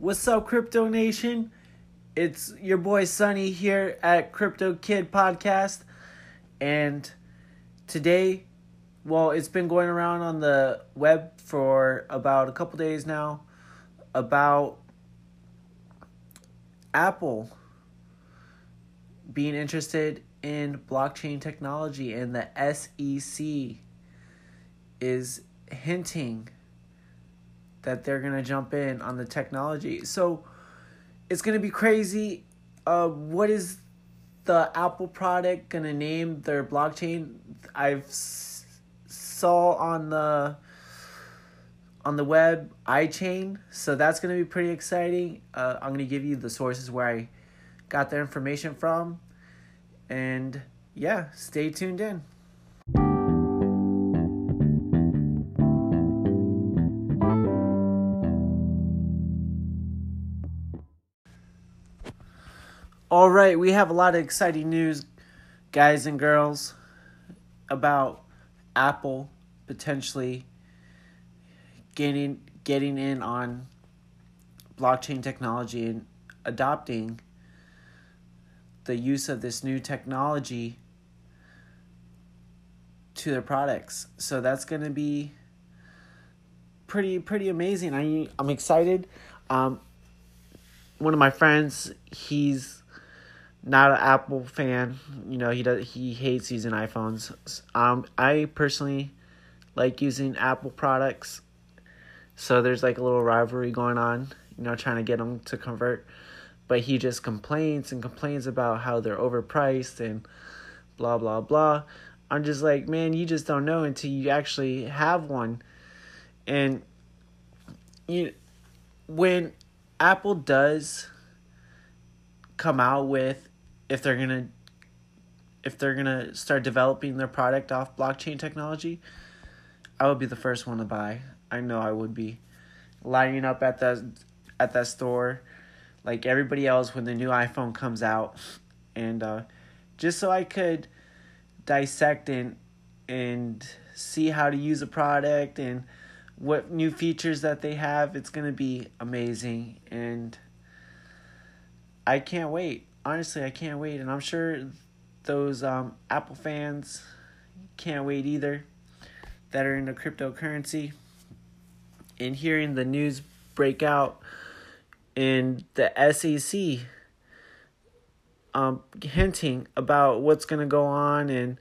What's up, Crypto Nation? It's your boy Sonny here at Crypto Kid Podcast. And today, well, it's been going around on the web for about a couple days now about Apple being interested in blockchain technology, and the SEC is hinting that they're going to jump in on the technology. So it's going to be crazy. What is the Apple product going to name their blockchain? I've saw on the web iChain, so that's going to be pretty exciting. I'm going to give you the sources where I got their information from. And yeah, stay tuned in. All right, we have a lot of exciting news, guys and girls, about Apple potentially getting in on blockchain technology and adopting the use of this new technology to their products. So that's going to be pretty amazing. I'm excited. One of my friends, he's not an Apple fan, you know, he hates using iPhones. I personally like using Apple products, so there's like a little rivalry going on, you know, trying to get him to convert. But he just complains about how they're overpriced and blah blah blah. I'm just like, man, you just don't know until you actually have one. And when Apple does come out with, if they're gonna start developing their product off blockchain technology, I would be the first one to buy. I know I would be lining up at that store like everybody else when the new iPhone comes out, and just so I could dissect and see how to use a product and what new features that they have. It's gonna be amazing, and I can't wait. Honestly, I can't wait, and I'm sure those Apple fans can't wait either that are into cryptocurrency. And hearing the news break out in the SEC hinting about what's going to go on and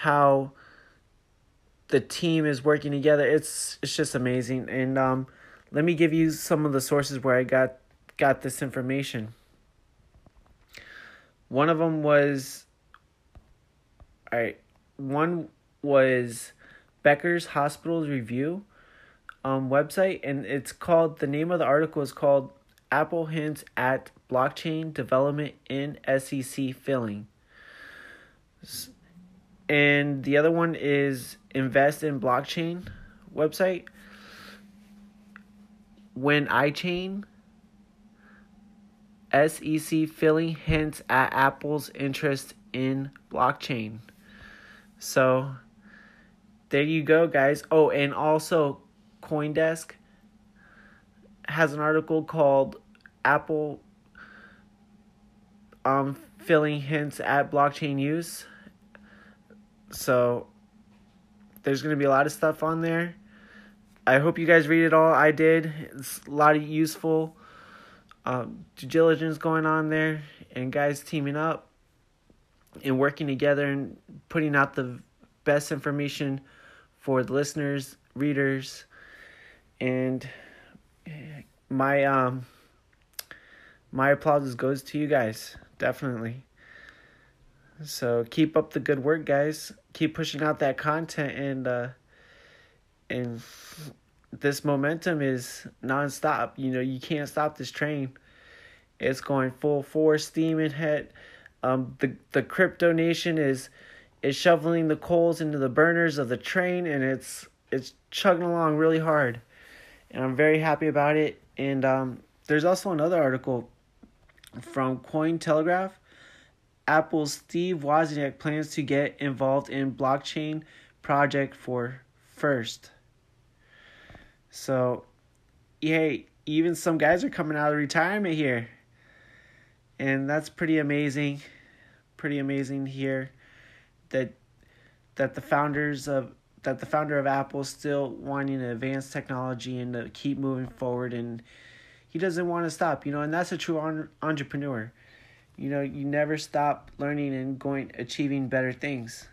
how the team is working together, it's just amazing. And let me give you some of the sources where I got this information. One of them was, Becker's Hospital's Review website, and it's called, the name of the article is called Apple Hints at Blockchain Development in SEC Filling. And the other one is Invest in Blockchain website. When iChain, SEC filling hints at Apple's interest in blockchain. So there you go, guys. Oh, and also CoinDesk has an article called Apple filling hints at blockchain use. So there's going to be a lot of stuff on there. I hope you guys read it all. I did. It's a lot of useful due diligence going on there, and guys teaming up and working together and putting out the best information for the listeners, readers, and my applause goes to you guys, definitely. So keep up the good work, guys. Keep pushing out that content, and this momentum is nonstop. You know, you can't stop this train. It's going full force, steaming ahead. The Crypto Nation is shoveling the coals into the burners of the train, and it's chugging along really hard. And I'm very happy about it. And there's also another article from Cointelegraph. Apple's Steve Wozniak plans to get involved in blockchain project for first. So, yay, even some guys are coming out of retirement here. And that's pretty amazing. Pretty amazing here that the founder of Apple is still wanting to advance technology and to keep moving forward, and he doesn't want to stop, and that's a true entrepreneur. You never stop learning and achieving better things.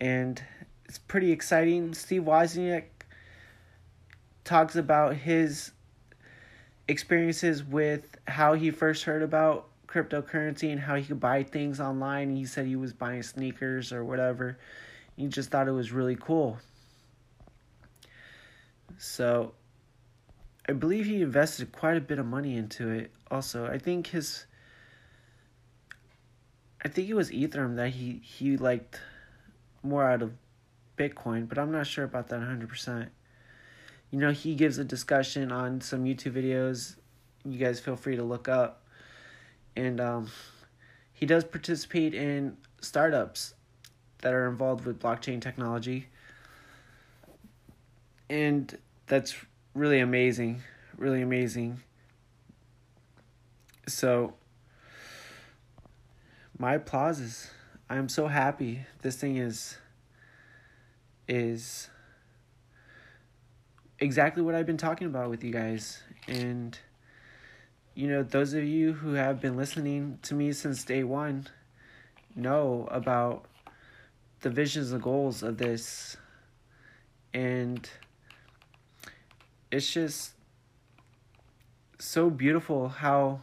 And it's pretty exciting. Steve Wozniak talks about his experiences with how he first heard about cryptocurrency and how he could buy things online. And he said he was buying sneakers or whatever. He just thought it was really cool. So I believe he invested quite a bit of money into it also. I think it was Ethereum that he liked more out of Bitcoin, but I'm not sure about that 100%. He gives a discussion on some YouTube videos. You guys feel free to look up. And he does participate in startups that are involved with blockchain technology. And that's really amazing. Really amazing. So my applause is, I'm so happy. This thing is exactly what I've been talking about with you guys. And those of you who have been listening to me since day one know about the visions and goals of this. And it's just so beautiful how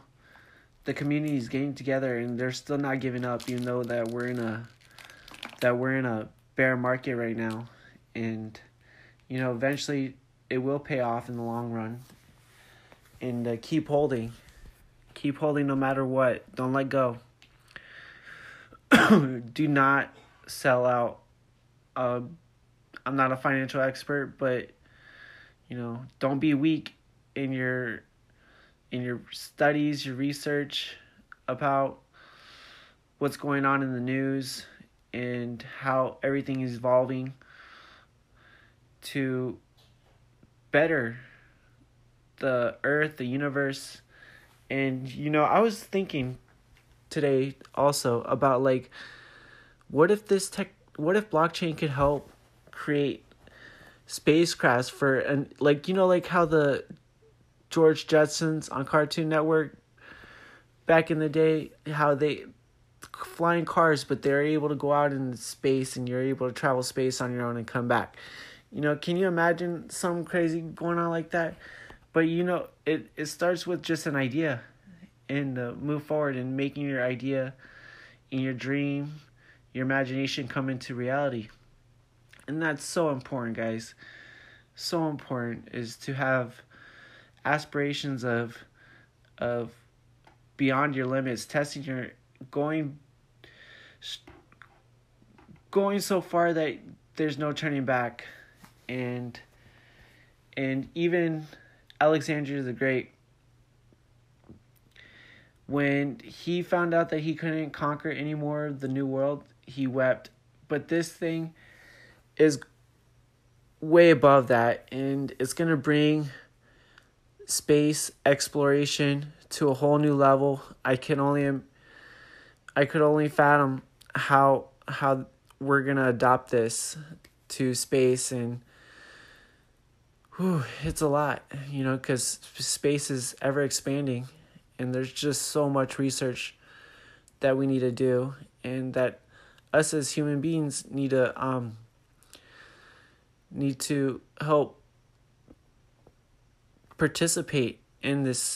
the community is getting together, and they're still not giving up, even though that we're in a bear market right now. And eventually it will pay off in the long run. And keep holding no matter what. Don't let go. Do not sell out. I'm not a financial expert, but don't be weak in your studies, your research about what's going on in the news and how everything is evolving to better the earth, the universe. And I was thinking today also about, what if blockchain could help create spacecrafts for, and how the George Jetsons on Cartoon Network back in the day, how they flying cars, but they're able to go out in space and you're able to travel space on your own and come back. Can you imagine something crazy going on like that? But it starts with just an idea, and move forward and making your idea and your dream, your imagination come into reality. And that's so important, guys. So important is to have aspirations of beyond your limits, testing your going so far that there's no turning back. And even Alexander the Great, when he found out that he couldn't conquer any more of the New World, he wept. But this thing is way above that, and it's going to bring space exploration to a whole new level. I could only fathom how we're going to adopt this to space. And it's a lot, because space is ever expanding, and there's just so much research that we need to do, and that us as human beings need to help participate in this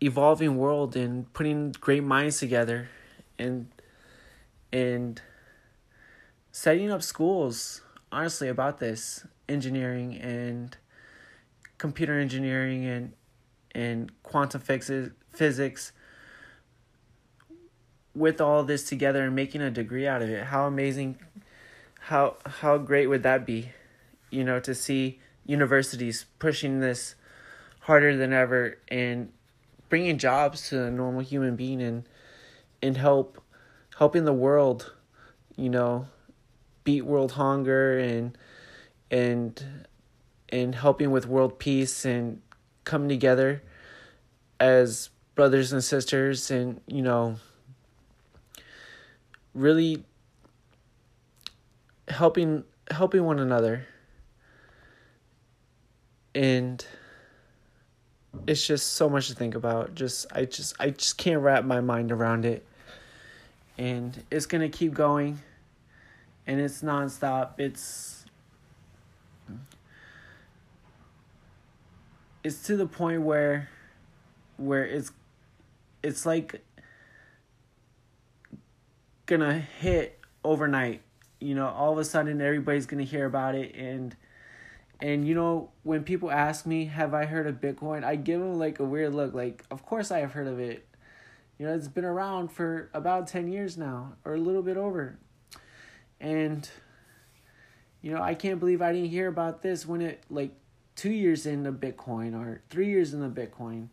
evolving world, and putting great minds together, and setting up schools honestly about this, engineering and computer engineering and quantum physics, with all this together and making a degree out of it. How amazing, how great would that be? To see universities pushing this harder than ever and bringing jobs to a normal human being, and helping the world, beat world hunger and in helping with world peace and coming together as brothers and sisters and, you know, really helping one another. And it's just so much to think about. I just can't wrap my mind around it. And it's going to keep going. And it's nonstop. It's to the point where it's like going to hit overnight. You know, all of a sudden everybody's going to hear about it. And you know, when people ask me, have I heard of Bitcoin? I give them like a weird look, like, of course I have heard of it. You know, it's been around for about 10 years now, or a little bit over. And, you know, I can't believe I didn't hear about this when it, like, 2 years into Bitcoin or 3 years into Bitcoin.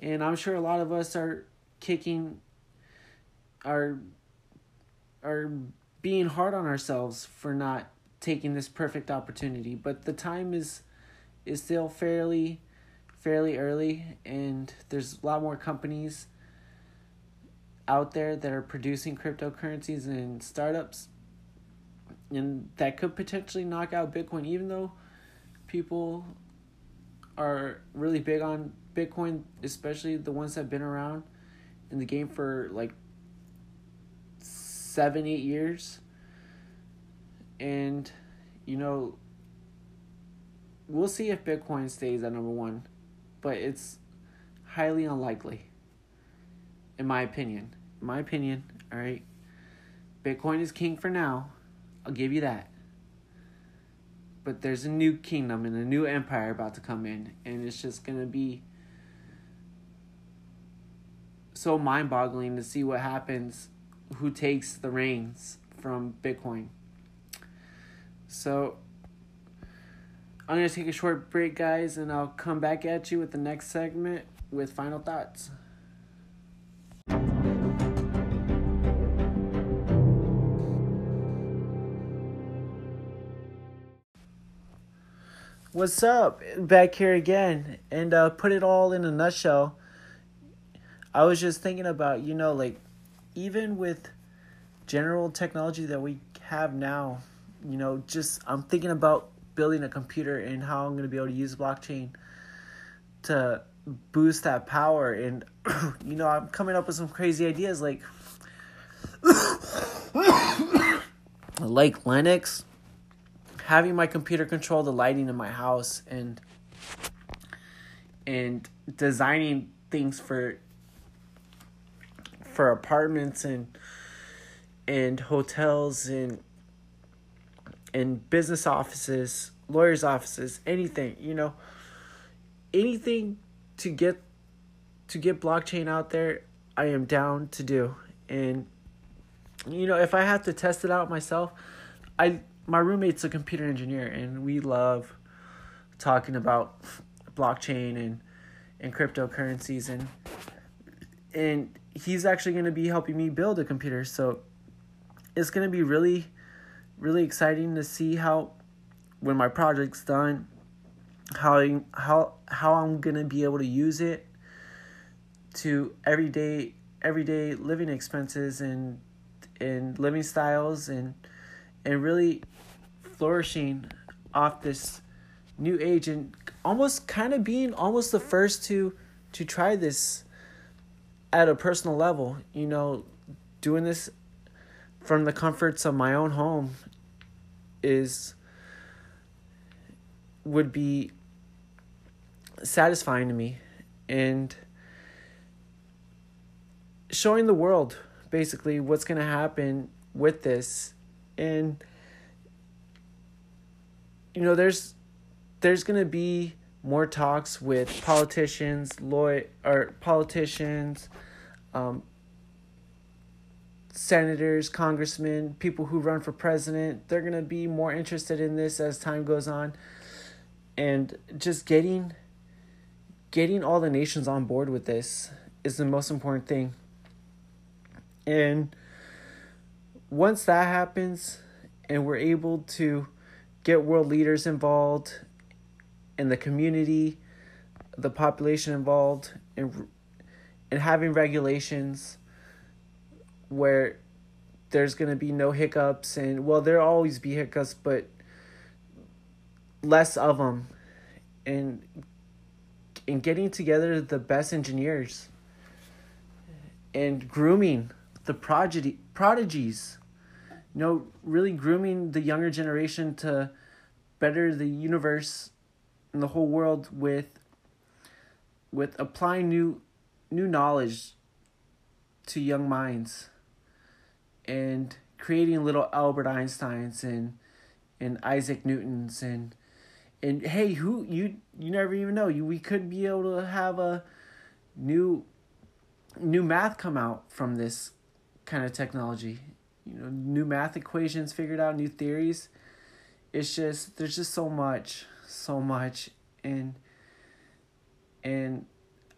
And I'm sure a lot of us are kicking, are being hard on ourselves for not taking this perfect opportunity. But the time is still fairly early, and there's a lot more companies out there that are producing cryptocurrencies and startups, and that could potentially knock out Bitcoin. Even though people are really big on Bitcoin, especially the ones that have been around in the game for like 7-8 years, and you know, we'll see if Bitcoin stays at number one, but it's highly unlikely, in my opinion. All right, Bitcoin is king for now, I'll give you that, but there's a new kingdom and a new empire about to come in, and it's just gonna be so mind-boggling to see what happens, who takes the reins from Bitcoin. So I'm going to take a short break, guys, and I'll come back at you with the next segment with final thoughts. What's up? Back here again. And put it all in a nutshell, I was just thinking about, you know, like, even with general technology that we have now, you know, just I'm thinking about building a computer and how I'm going to be able to use blockchain to boost that power. And, you know, I'm coming up with some crazy ideas like Linux, having my computer control the lighting in my house, and designing things for apartments and hotels and business offices, lawyers' offices, anything, you know, anything to get blockchain out there, I am down to do. And you know, if I have to test it out myself, my roommate's a computer engineer, and we love talking about blockchain and cryptocurrencies, and he's actually going to be helping me build a computer. So it's going to be really, really exciting to see how, when my project's done, how I'm going to be able to use it to everyday living expenses and living styles and really flourishing off this new age, and almost kind of being almost the first to try this at a personal level, you know, doing this from the comforts of my own home would be satisfying to me, and showing the world basically what's going to happen with this. And you know, there's going to be more talks with politicians, senators, congressmen, people who run for president. They're going to be more interested in this as time goes on. And just getting all the nations on board with this is the most important thing. And once that happens and we're able to get world leaders involved and the community, the population involved, and having regulations where there's going to be no hiccups, and, well, there'll always be hiccups, but less of them, and getting together the best engineers and grooming the prodigies, you know, really grooming the younger generation to better the universe and the whole world with applying new knowledge to young minds, and creating little Albert Einsteins and Isaac Newtons and hey, who you never even know, we could be able to have a new math come out from this kind of technology, new math equations figured out, new theories. It's just, there's just so much, and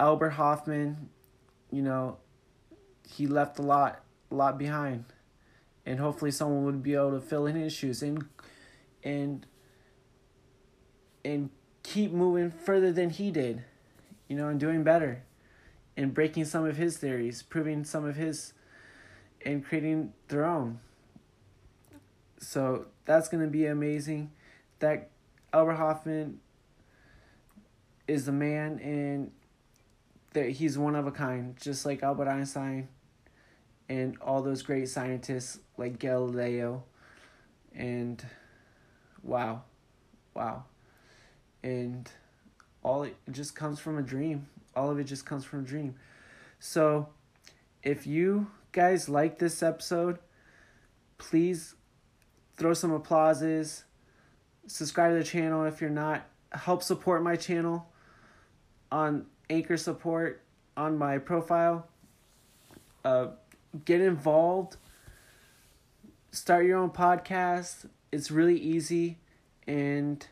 Albert Hoffman, he left a lot behind, and hopefully someone would be able to fill in his shoes and keep moving further than he did, and doing better, and breaking some of his theories, proving some of his, and creating their own. So that's going to be amazing. That Albert Hoffman is the man, and that he's one of a kind, just like Albert Einstein and all those great scientists like Galileo. And wow. And all of it just comes from a dream. So if you guys like this episode, please throw some applauses, subscribe to the channel if you're not, help support my channel on Anchor, support on my profile, get involved, start your own podcast. It's really easy, and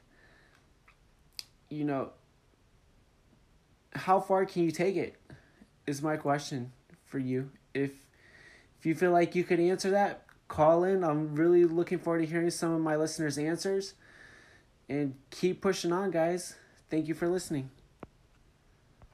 how far can you take it is my question for you. If you feel like you could answer that, call in. I'm really looking forward to hearing some of my listeners' answers. And keep pushing on, guys. Thank you for listening.